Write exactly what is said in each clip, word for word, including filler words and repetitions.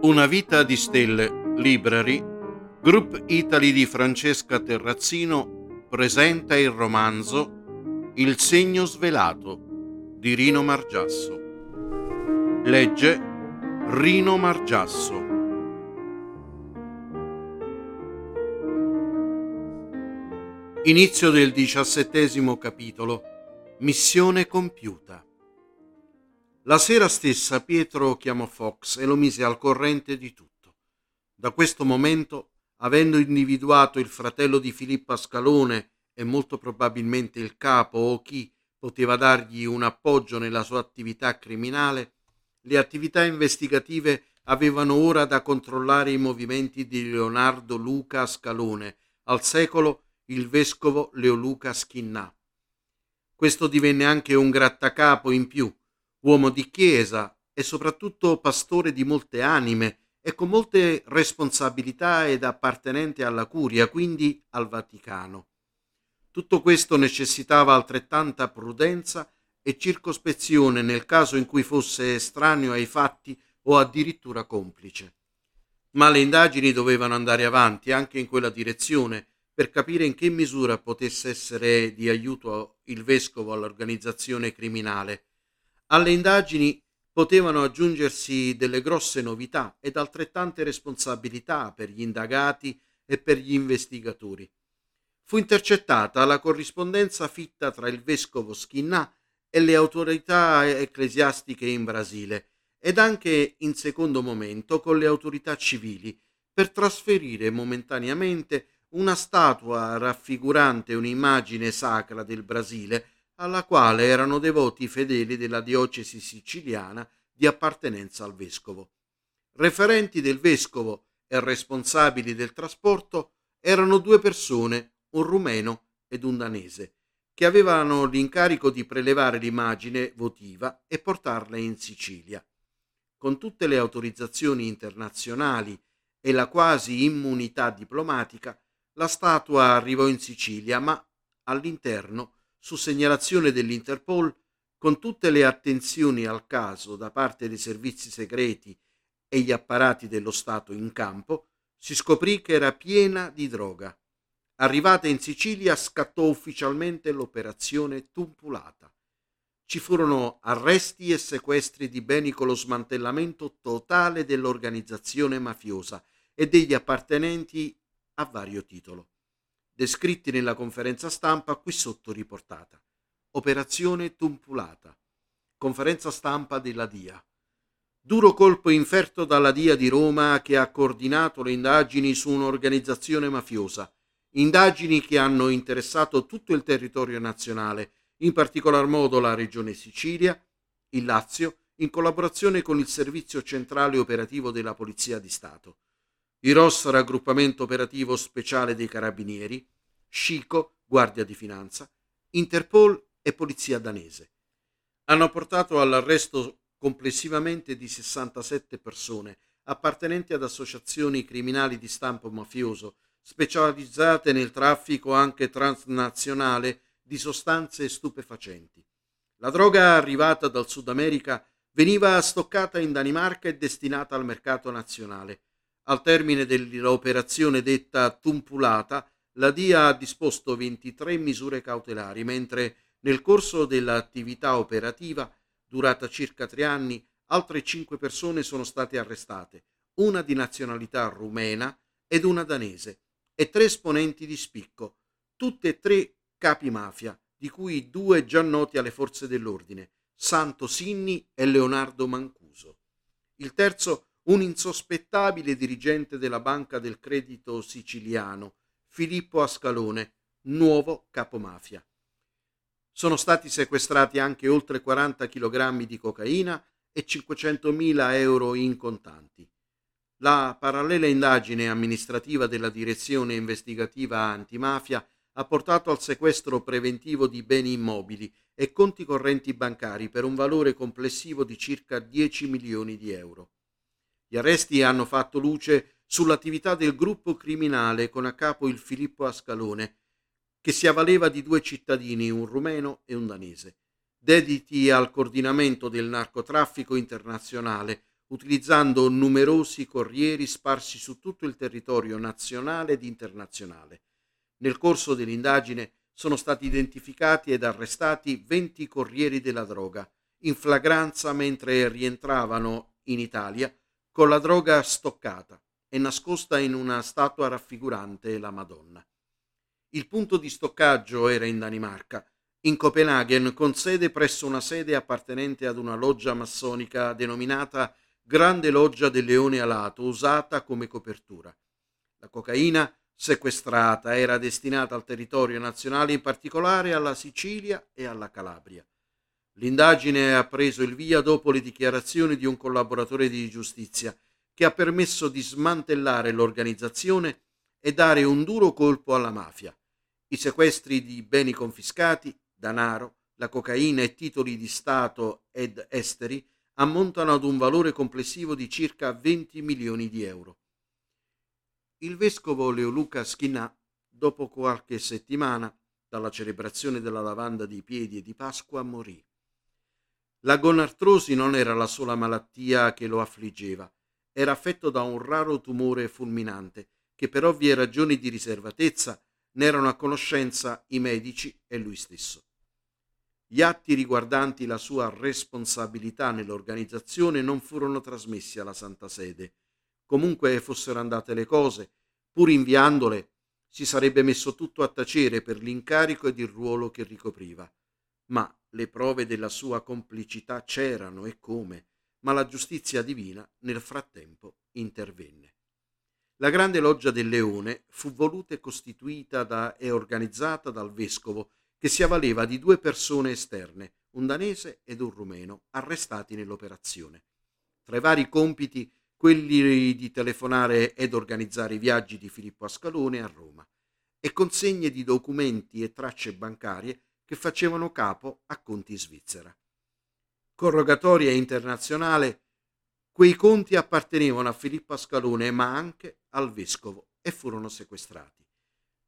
Una vita di stelle, Library, Group Italy di Francesca Terrazzino presenta il romanzo Il segno svelato di Rino Margiasso. Legge Rino Margiasso. Inizio del diciassettesimo capitolo. Missione compiuta. La sera stessa Pietro chiamò Fox e lo mise al corrente di tutto. Da questo momento, avendo individuato il fratello di Filippo Scalone e molto probabilmente il capo o chi poteva dargli un appoggio nella sua attività criminale, le attività investigative avevano ora da controllare i movimenti di Leonardo Luca Scalone, al secolo il vescovo Leoluca Schinnà. Questo divenne anche un grattacapo in più, uomo di chiesa e soprattutto pastore di molte anime e con molte responsabilità ed appartenente alla curia, quindi al Vaticano. Tutto questo necessitava altrettanta prudenza e circospezione nel caso in cui fosse estraneo ai fatti o addirittura complice. Ma le indagini dovevano andare avanti anche in quella direzione, per capire in che misura potesse essere di aiuto il vescovo all'organizzazione criminale. Alle indagini potevano aggiungersi delle grosse novità ed altrettante responsabilità per gli indagati e per gli investigatori. Fu intercettata la corrispondenza fitta tra il vescovo Schinnà e le autorità ecclesiastiche in Brasile ed anche in secondo momento con le autorità civili per trasferire momentaneamente una statua raffigurante un'immagine sacra del Brasile alla quale erano devoti i fedeli della diocesi siciliana di appartenenza al vescovo. Referenti del vescovo e responsabili del trasporto erano due persone, un rumeno ed un danese, che avevano l'incarico di prelevare l'immagine votiva e portarla in Sicilia. Con tutte le autorizzazioni internazionali e la quasi immunità diplomatica, la statua arrivò in Sicilia, ma all'interno, su segnalazione dell'Interpol, con tutte le attenzioni al caso da parte dei servizi segreti e gli apparati dello Stato in campo, si scoprì che era piena di droga. Arrivata in Sicilia, scattò ufficialmente l'operazione Tumpulata. Ci furono arresti e sequestri di beni con lo smantellamento totale dell'organizzazione mafiosa e degli appartenenti a vario titolo, descritti nella conferenza stampa qui sotto riportata. Operazione Tumpulata, conferenza stampa della D I A. Duro colpo inferto dalla D I A di Roma, che ha coordinato le indagini su un'organizzazione mafiosa, indagini che hanno interessato tutto il territorio nazionale, in particolar modo la regione Sicilia, il Lazio, in collaborazione con il servizio centrale operativo della Polizia di Stato, i R O S, raggruppamento operativo speciale dei carabinieri, SCICO, guardia di finanza, Interpol e polizia danese. Hanno portato all'arresto complessivamente di sessantasette persone appartenenti ad associazioni criminali di stampo mafioso, specializzate nel traffico anche transnazionale di sostanze stupefacenti. La droga arrivata dal Sud America veniva stoccata in Danimarca e destinata al mercato nazionale. Al termine dell'operazione detta Tumpulata, la D I A ha disposto ventitré misure cautelari, mentre nel corso dell'attività operativa, durata circa tre anni, altre cinque persone sono state arrestate, una di nazionalità rumena ed una danese, e tre esponenti di spicco, tutte e tre capi mafia, di cui due già noti alle forze dell'ordine, Santo Sinni e Leonardo Mancuso. Il terzo, un insospettabile dirigente della Banca del Credito Siciliano, Filippo Scalone, nuovo capomafia. Sono stati sequestrati anche oltre quaranta chilogrammi di cocaina e cinquecentomila euro in contanti. La parallela indagine amministrativa della Direzione Investigativa Antimafia ha portato al sequestro preventivo di beni immobili e conti correnti bancari per un valore complessivo di circa dieci milioni di euro. Gli arresti hanno fatto luce sull'attività del gruppo criminale con a capo il Filippo Scalone, che si avvaleva di due cittadini, un rumeno e un danese, dediti al coordinamento del narcotraffico internazionale, utilizzando numerosi corrieri sparsi su tutto il territorio nazionale ed internazionale. Nel corso dell'indagine sono stati identificati ed arrestati venti corrieri della droga, in flagranza mentre rientravano in Italia con la droga stoccata e nascosta in una statua raffigurante la Madonna. Il punto di stoccaggio era in Danimarca, in Copenaghen, con sede presso una sede appartenente ad una loggia massonica denominata Grande Loggia del Leone Alato, usata come copertura. La cocaina sequestrata era destinata al territorio nazionale, in particolare alla Sicilia e alla Calabria. L'indagine ha preso il via dopo le dichiarazioni di un collaboratore di giustizia, che ha permesso di smantellare l'organizzazione e dare un duro colpo alla mafia. I sequestri di beni confiscati, danaro, la cocaina e titoli di Stato ed esteri ammontano ad un valore complessivo di circa venti milioni di euro. Il vescovo Leoluca Schinnà, dopo qualche settimana dalla celebrazione della lavanda dei piedi e di Pasqua, morì. La gonartrosi non era la sola malattia che lo affliggeva, era affetto da un raro tumore fulminante, che per ovvie ragioni di riservatezza ne erano a conoscenza i medici e lui stesso. Gli atti riguardanti la sua responsabilità nell'organizzazione non furono trasmessi alla Santa Sede. Comunque fossero andate le cose, pur inviandole, si sarebbe messo tutto a tacere per l'incarico ed il ruolo che ricopriva. Ma le prove della sua complicità c'erano, e come, ma la giustizia divina nel frattempo intervenne. La Grande Loggia del Leone fu voluta e costituita da, e organizzata dal vescovo, che si avvaleva di due persone esterne, un danese ed un rumeno, arrestati nell'operazione. Tra i vari compiti, quelli di telefonare ed organizzare i viaggi di Filippo Scalone a Roma e consegne di documenti e tracce bancarie che facevano capo a conti in Svizzera. Con rogatoria internazionale, quei conti appartenevano a Filippo Scalone ma anche al vescovo e furono sequestrati.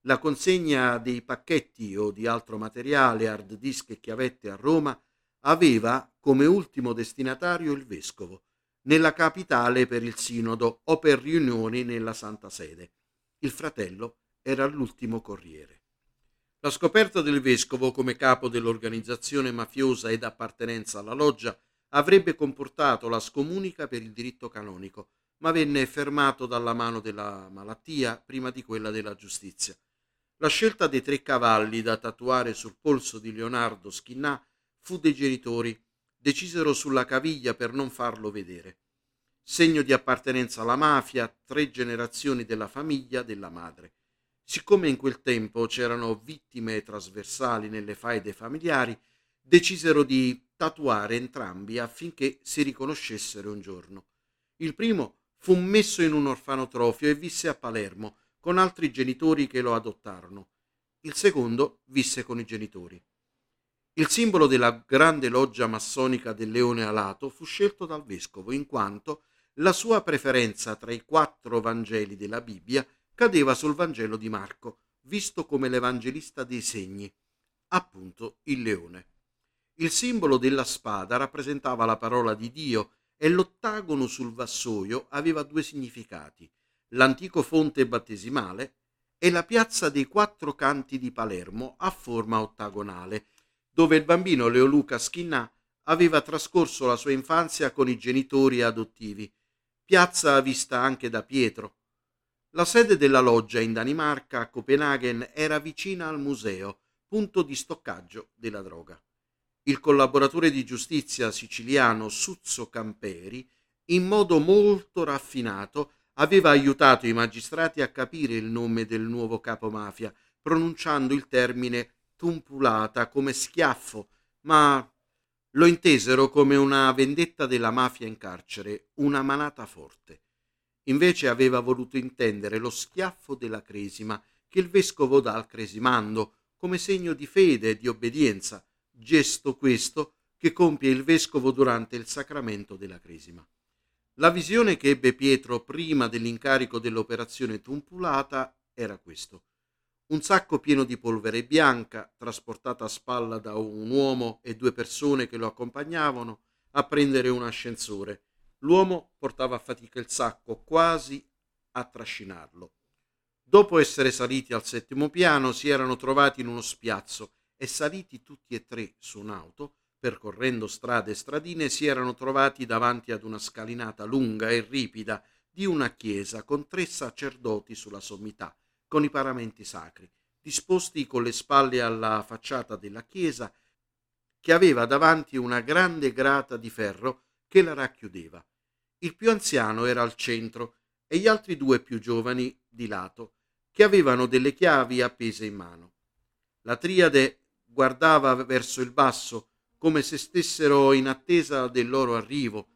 La consegna dei pacchetti o di altro materiale, hard disk e chiavette a Roma aveva come ultimo destinatario il vescovo, nella capitale per il sinodo o per riunioni nella Santa Sede. Il fratello era l'ultimo corriere. La scoperta del vescovo come capo dell'organizzazione mafiosa ed appartenenza alla loggia avrebbe comportato la scomunica per il diritto canonico, ma venne fermato dalla mano della malattia prima di quella della giustizia. La scelta dei tre cavalli da tatuare sul polso di Leonardo Schinnà fu dei genitori, decisero sulla caviglia per non farlo vedere. Segno di appartenenza alla mafia, tre generazioni della famiglia della madre. Siccome in quel tempo c'erano vittime trasversali nelle faide familiari, decisero di tatuare entrambi affinché si riconoscessero un giorno. Il primo fu messo in un orfanotrofio e visse a Palermo con altri genitori che lo adottarono. Il secondo visse con i genitori. Il simbolo della Grande Loggia massonica del Leone Alato fu scelto dal vescovo in quanto la sua preferenza tra i quattro Vangeli della Bibbia cadeva sul Vangelo di Marco, visto come l'evangelista dei segni, appunto il leone. Il simbolo della spada rappresentava la parola di Dio e l'ottagono sul vassoio aveva due significati, l'antico fonte battesimale e la piazza dei Quattro Canti di Palermo a forma ottagonale, dove il bambino Leoluca Schinnà aveva trascorso la sua infanzia con i genitori adottivi, piazza vista anche da Pietro. La sede della loggia in Danimarca, a Copenaghen, era vicina al museo, punto di stoccaggio della droga. Il collaboratore di giustizia siciliano Suzzo Camperi, in modo molto raffinato, aveva aiutato i magistrati a capire il nome del nuovo capo mafia, pronunciando il termine Tumpulata come schiaffo, ma lo intesero come una vendetta della mafia in carcere, una manata forte. Invece aveva voluto intendere lo schiaffo della cresima che il vescovo dà al cresimando come segno di fede e di obbedienza, gesto questo che compie il vescovo durante il sacramento della cresima. La visione che ebbe Pietro prima dell'incarico dell'operazione Tumpulata era questo. Un sacco pieno di polvere bianca, trasportata a spalla da un uomo e due persone che lo accompagnavano a prendere un ascensore. L'uomo portava a fatica il sacco, quasi a trascinarlo. Dopo essere saliti al settimo piano, si erano trovati in uno spiazzo e, saliti tutti e tre su un'auto, percorrendo strade e stradine, si erano trovati davanti ad una scalinata lunga e ripida di una chiesa con tre sacerdoti sulla sommità, con i paramenti sacri, disposti con le spalle alla facciata della chiesa, che aveva davanti una grande grata di ferro che la racchiudeva. Il più anziano era al centro e gli altri due più giovani di lato, che avevano delle chiavi appese in mano. La triade guardava verso il basso, come se stessero in attesa del loro arrivo,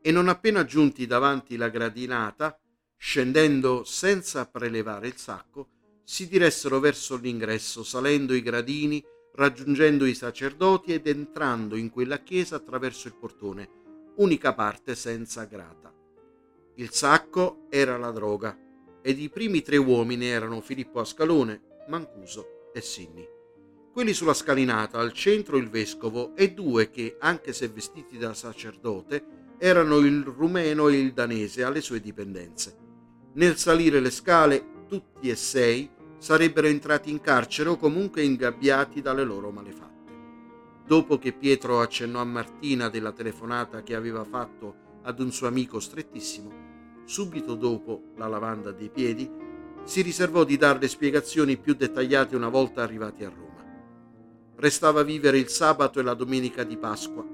e non appena giunti davanti la gradinata, scendendo senza prelevare il sacco, si diressero verso l'ingresso, salendo i gradini, raggiungendo i sacerdoti ed entrando in quella chiesa attraverso il portone, unica parte senza grata. Il sacco era la droga, ed i primi tre uomini erano Filippo Scalone, Mancuso e Sinni. Quelli sulla scalinata, al centro il vescovo e due che, anche se vestiti da sacerdote, erano il rumeno e il danese alle sue dipendenze. Nel salire le scale, tutti e sei sarebbero entrati in carcere o comunque ingabbiati dalle loro malefatte. Dopo che Pietro accennò a Martina della telefonata che aveva fatto ad un suo amico strettissimo, subito dopo la lavanda dei piedi, si riservò di dar le spiegazioni più dettagliate una volta arrivati a Roma. Restava vivere il sabato e la domenica di Pasqua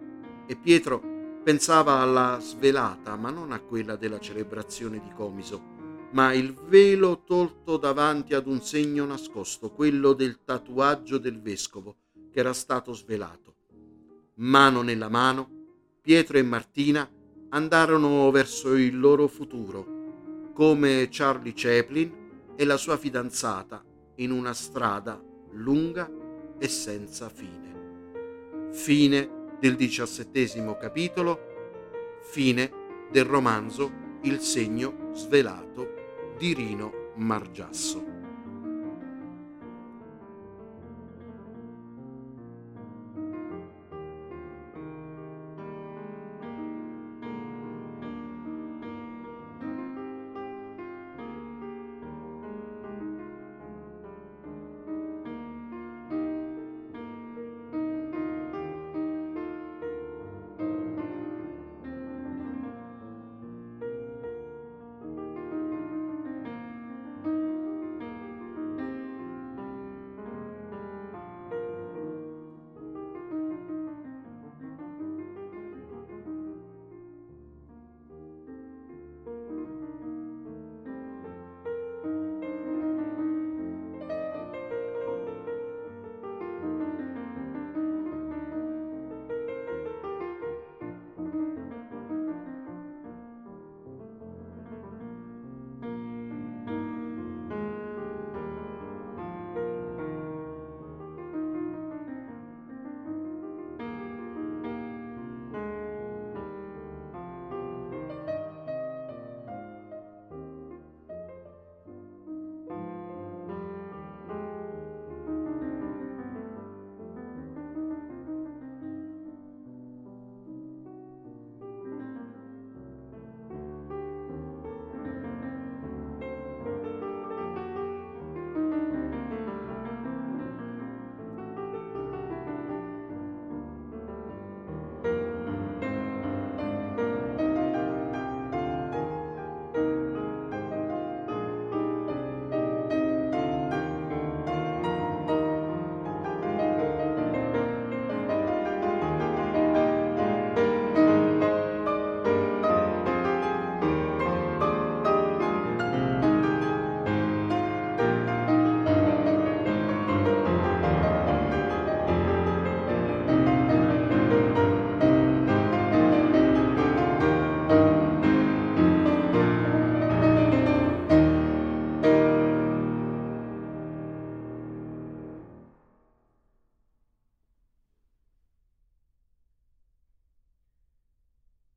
e Pietro pensava alla svelata, ma non a quella della celebrazione di Comiso, ma il velo tolto davanti ad un segno nascosto, quello del tatuaggio del vescovo che era stato svelato. Mano nella mano, Pietro e Martina andarono verso il loro futuro, come Charlie Chaplin e la sua fidanzata, in una strada lunga e senza fine. Fine del diciassettesimo capitolo, fine del romanzo Il segno svelato di Rino Margiasso.